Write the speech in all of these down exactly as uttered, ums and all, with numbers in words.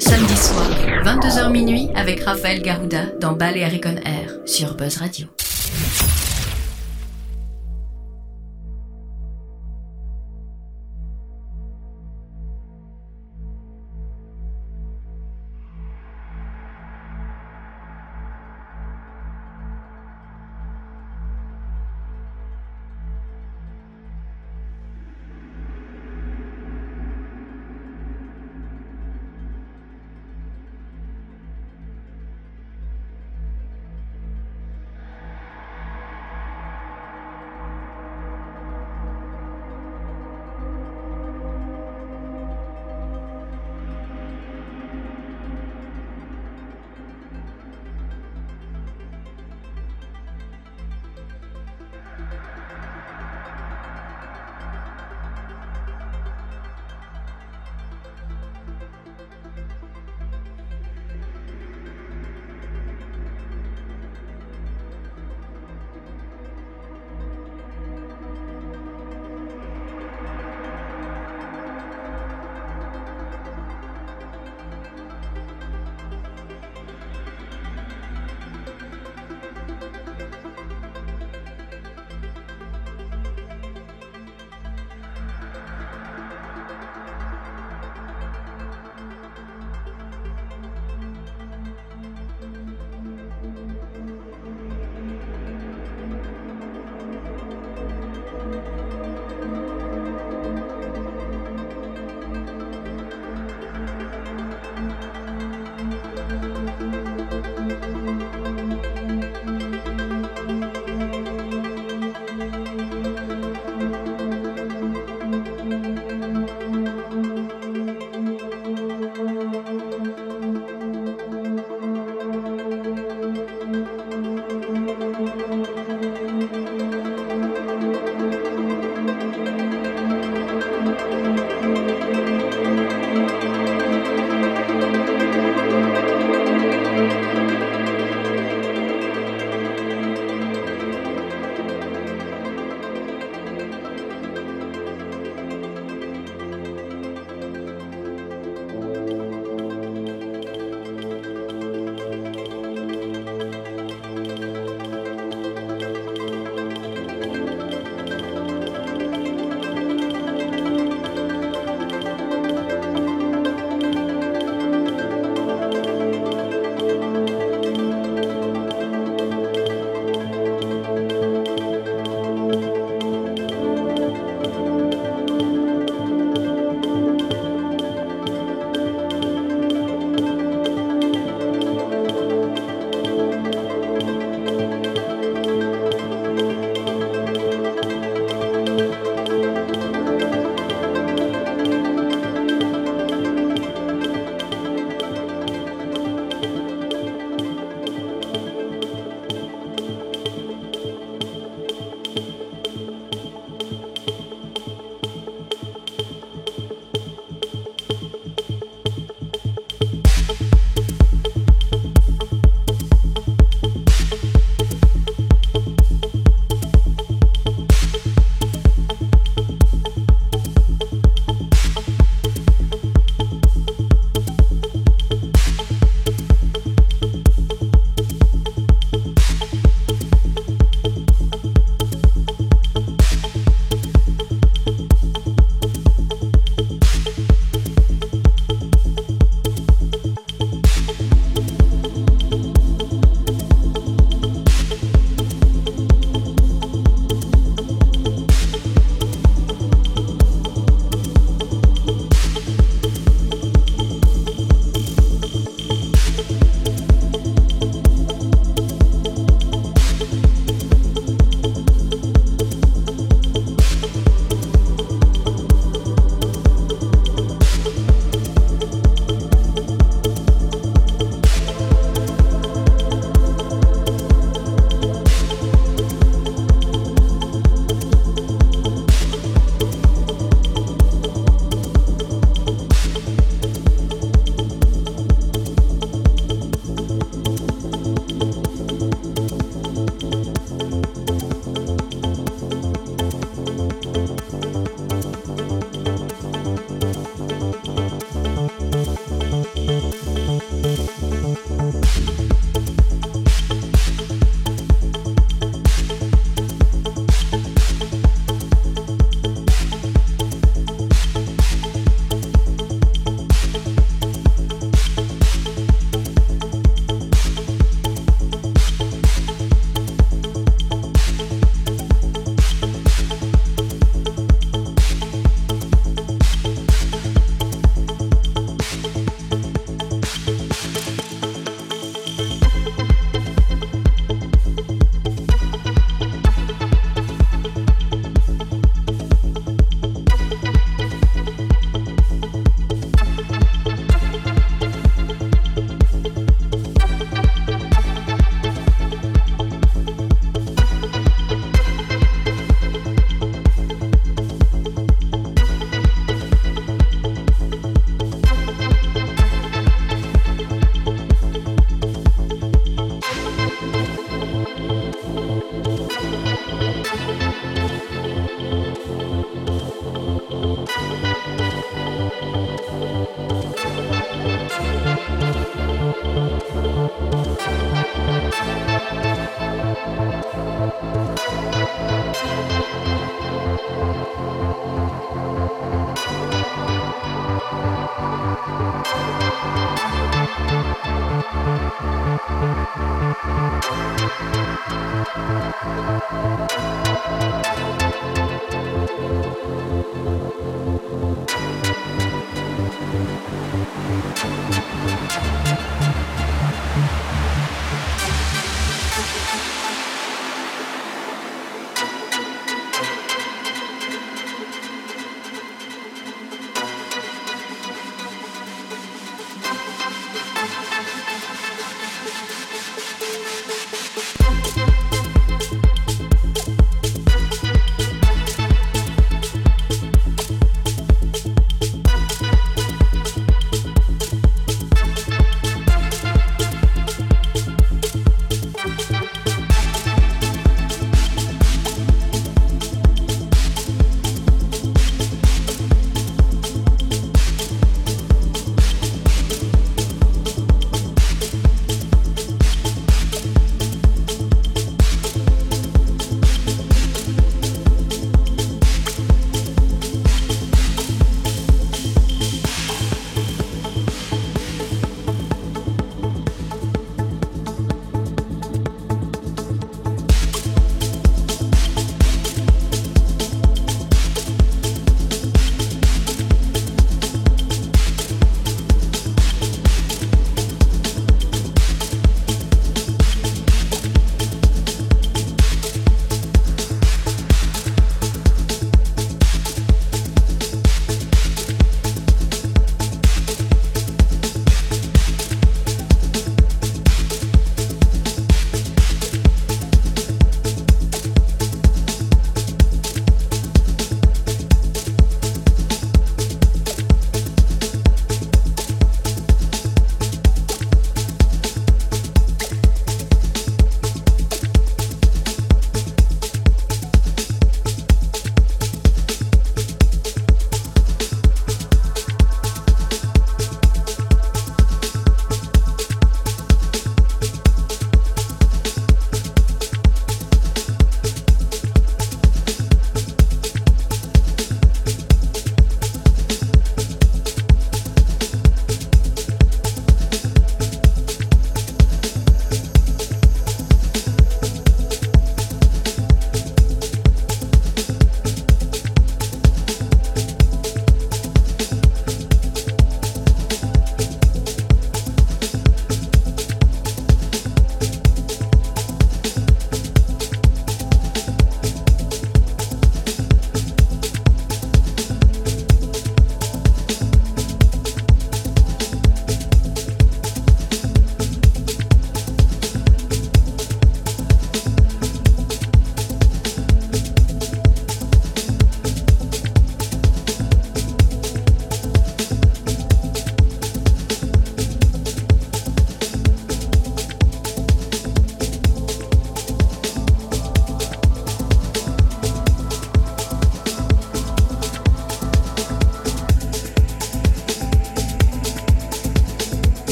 Samedi soir, vingt-deux heures minuit avec Raphaël Garouda dans Balearic On Air sur Buzz Radio.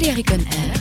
Balearic On Air.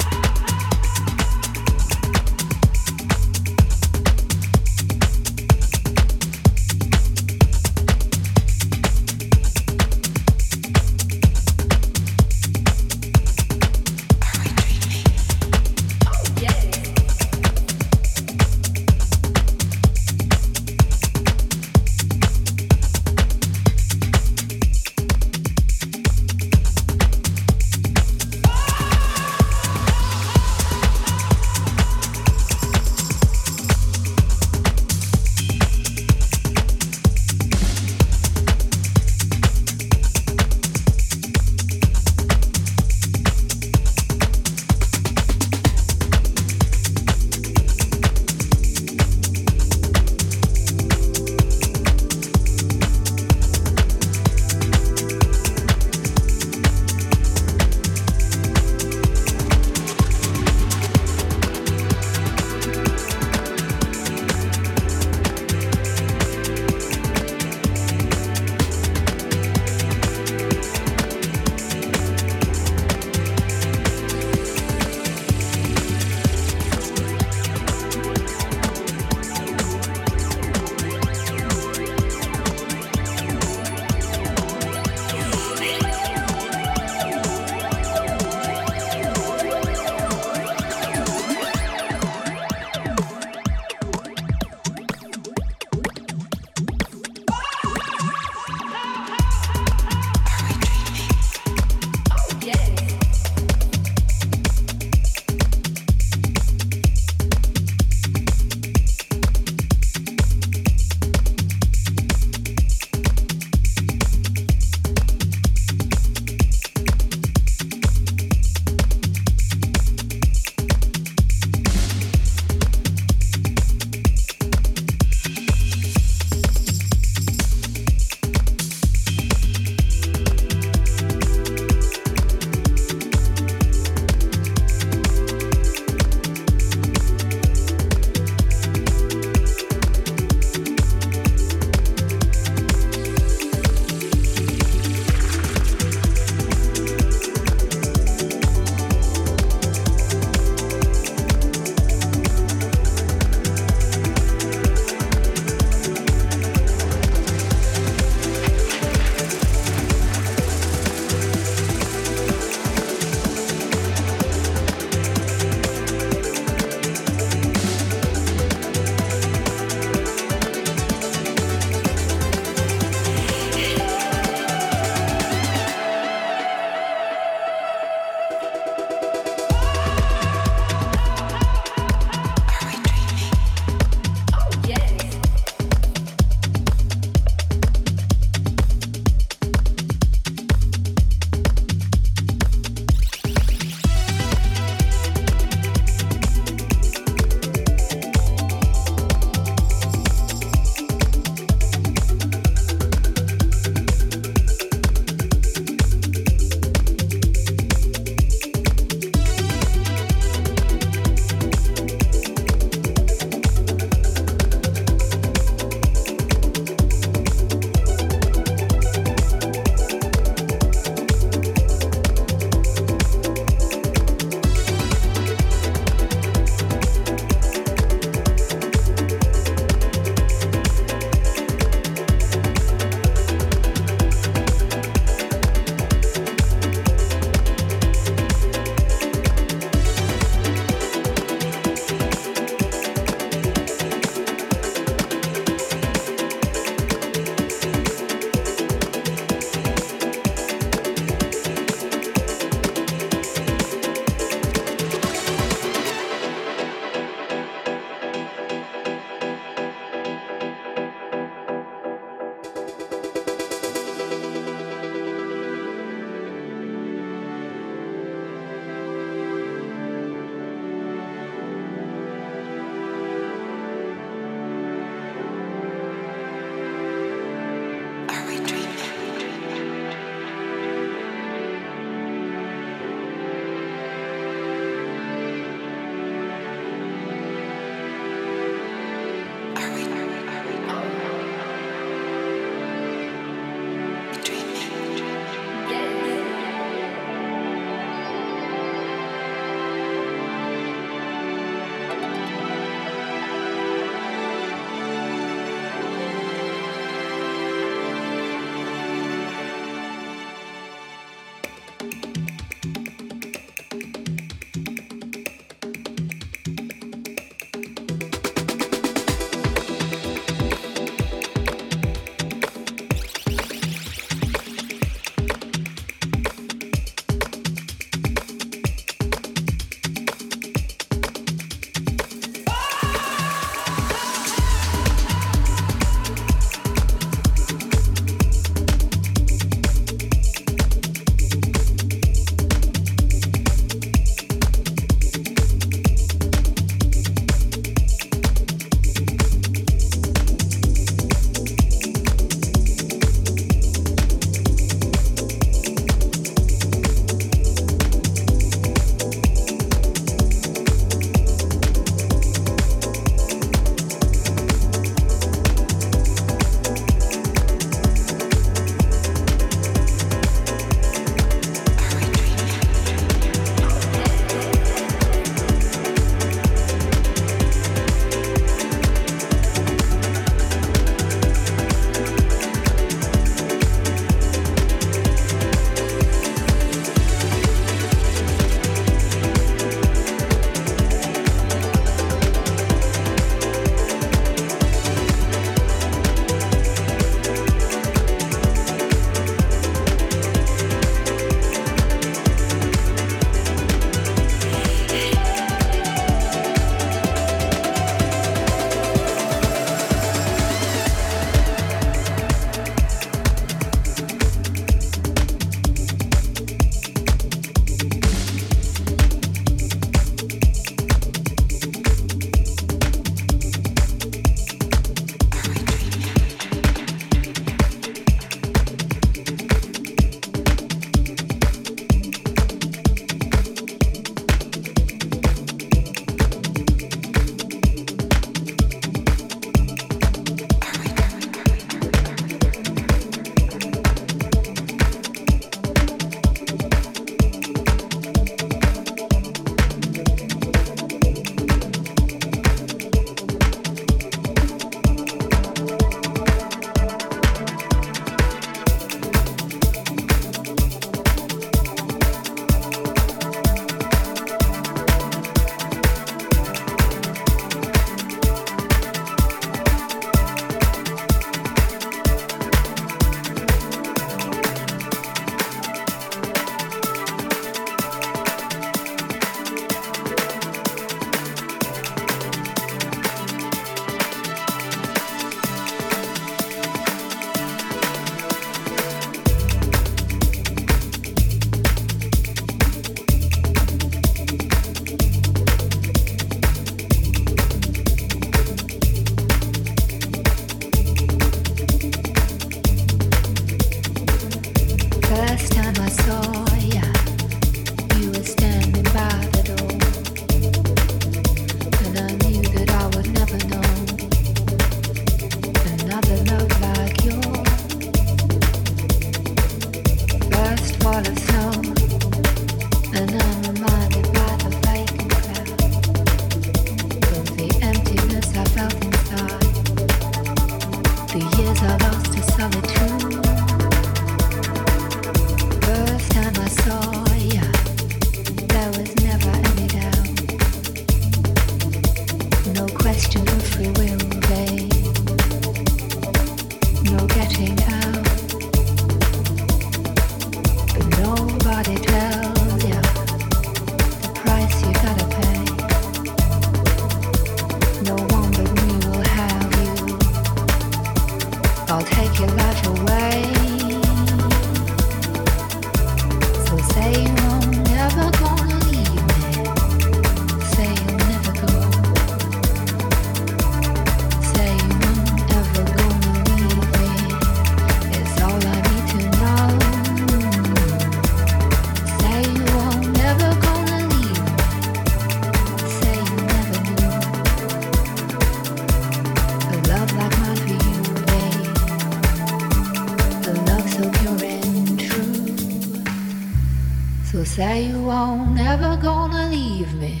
Say you won't never gonna leave me.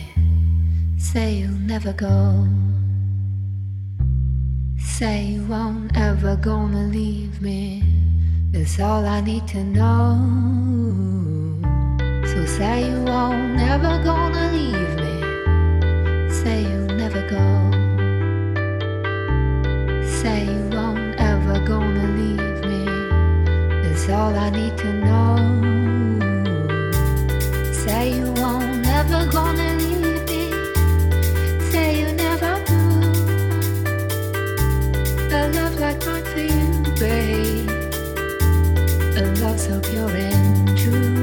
Say you'll never go. Say you won't ever gonna leave me. That's all I need to know. So say you won't never gonna leave me. Say you'll never go. Say you won't ever gonna leave me. That's all I need to know. Say you won't ever gonna leave me. Say you never will. A love like mine for you, babe. A love so pure and true.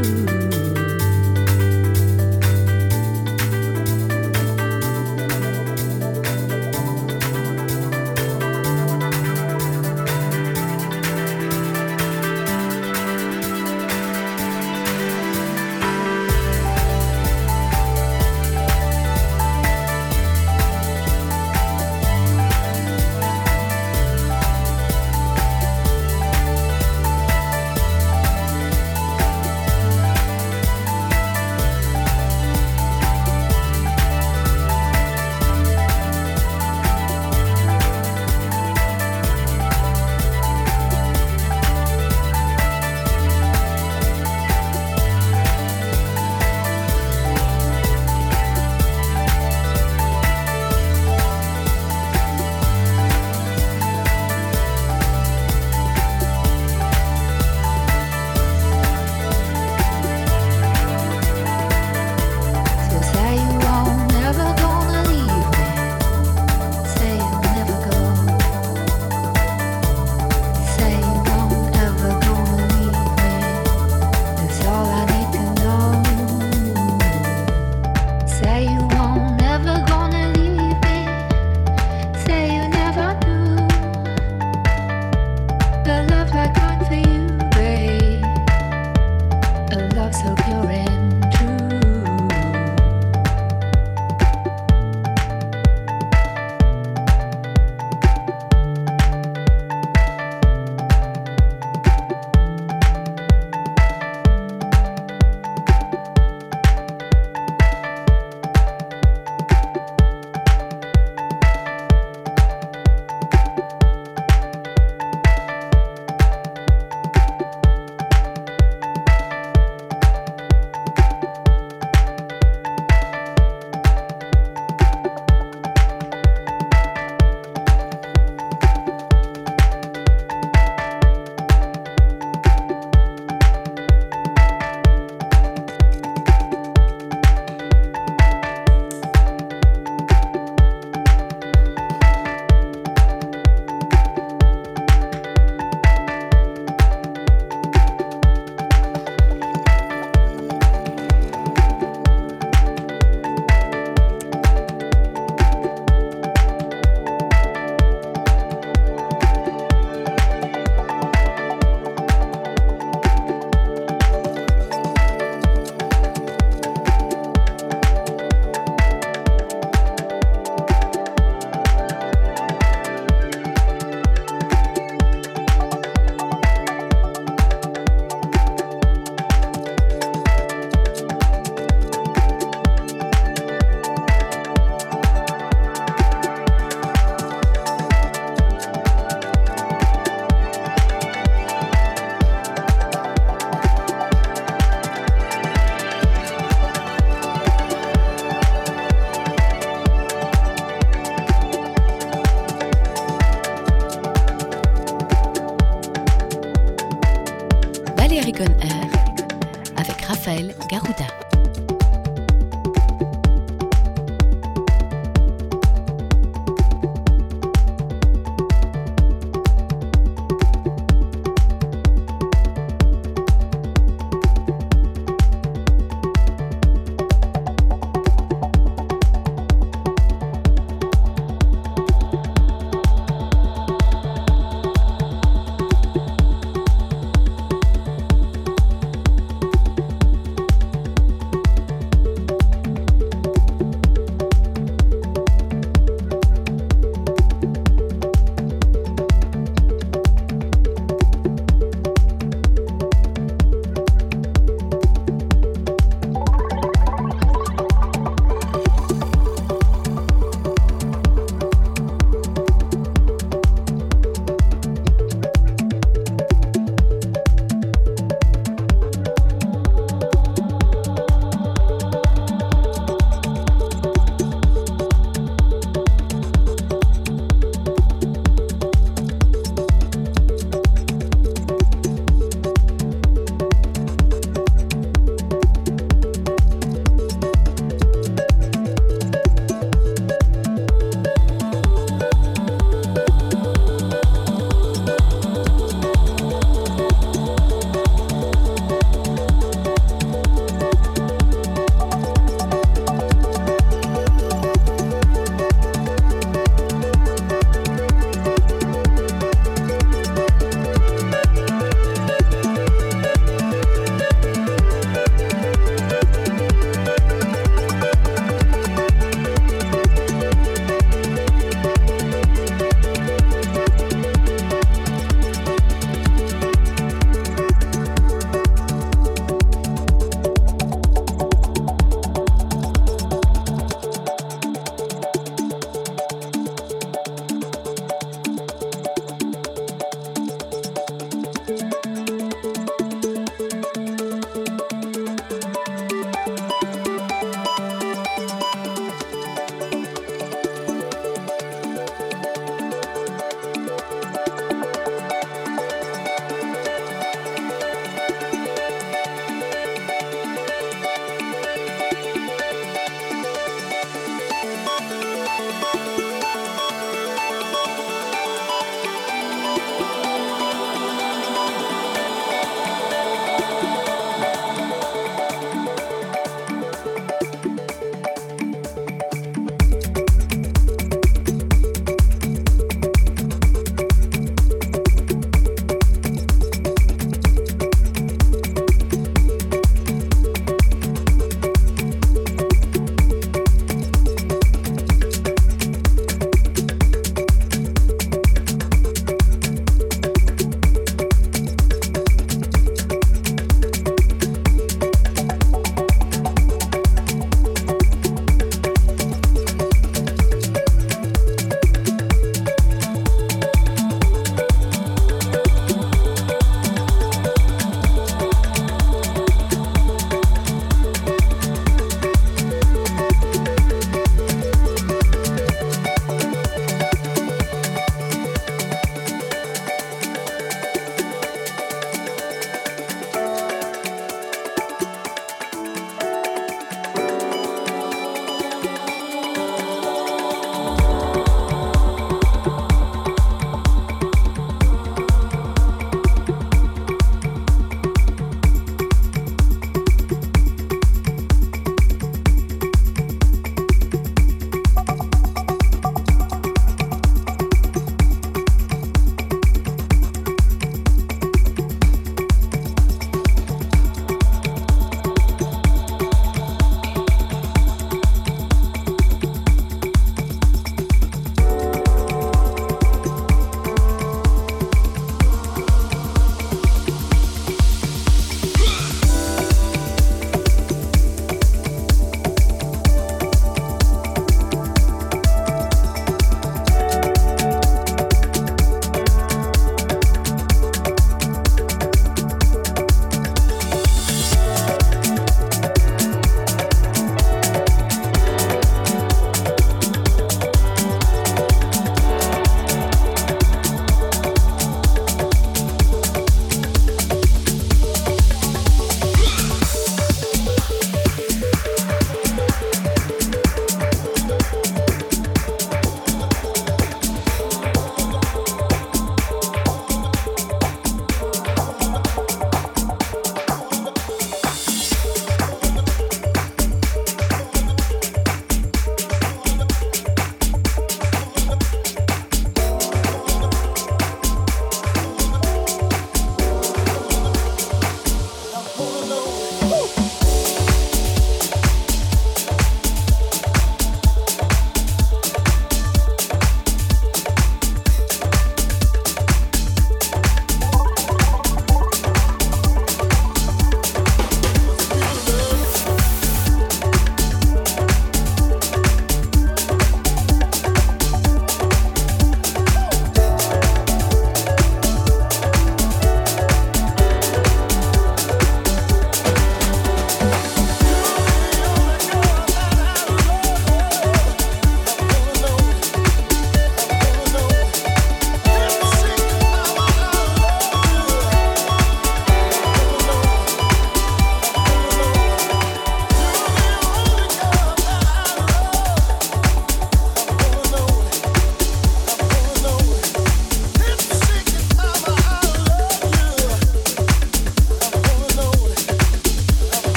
Raphaël Garouda.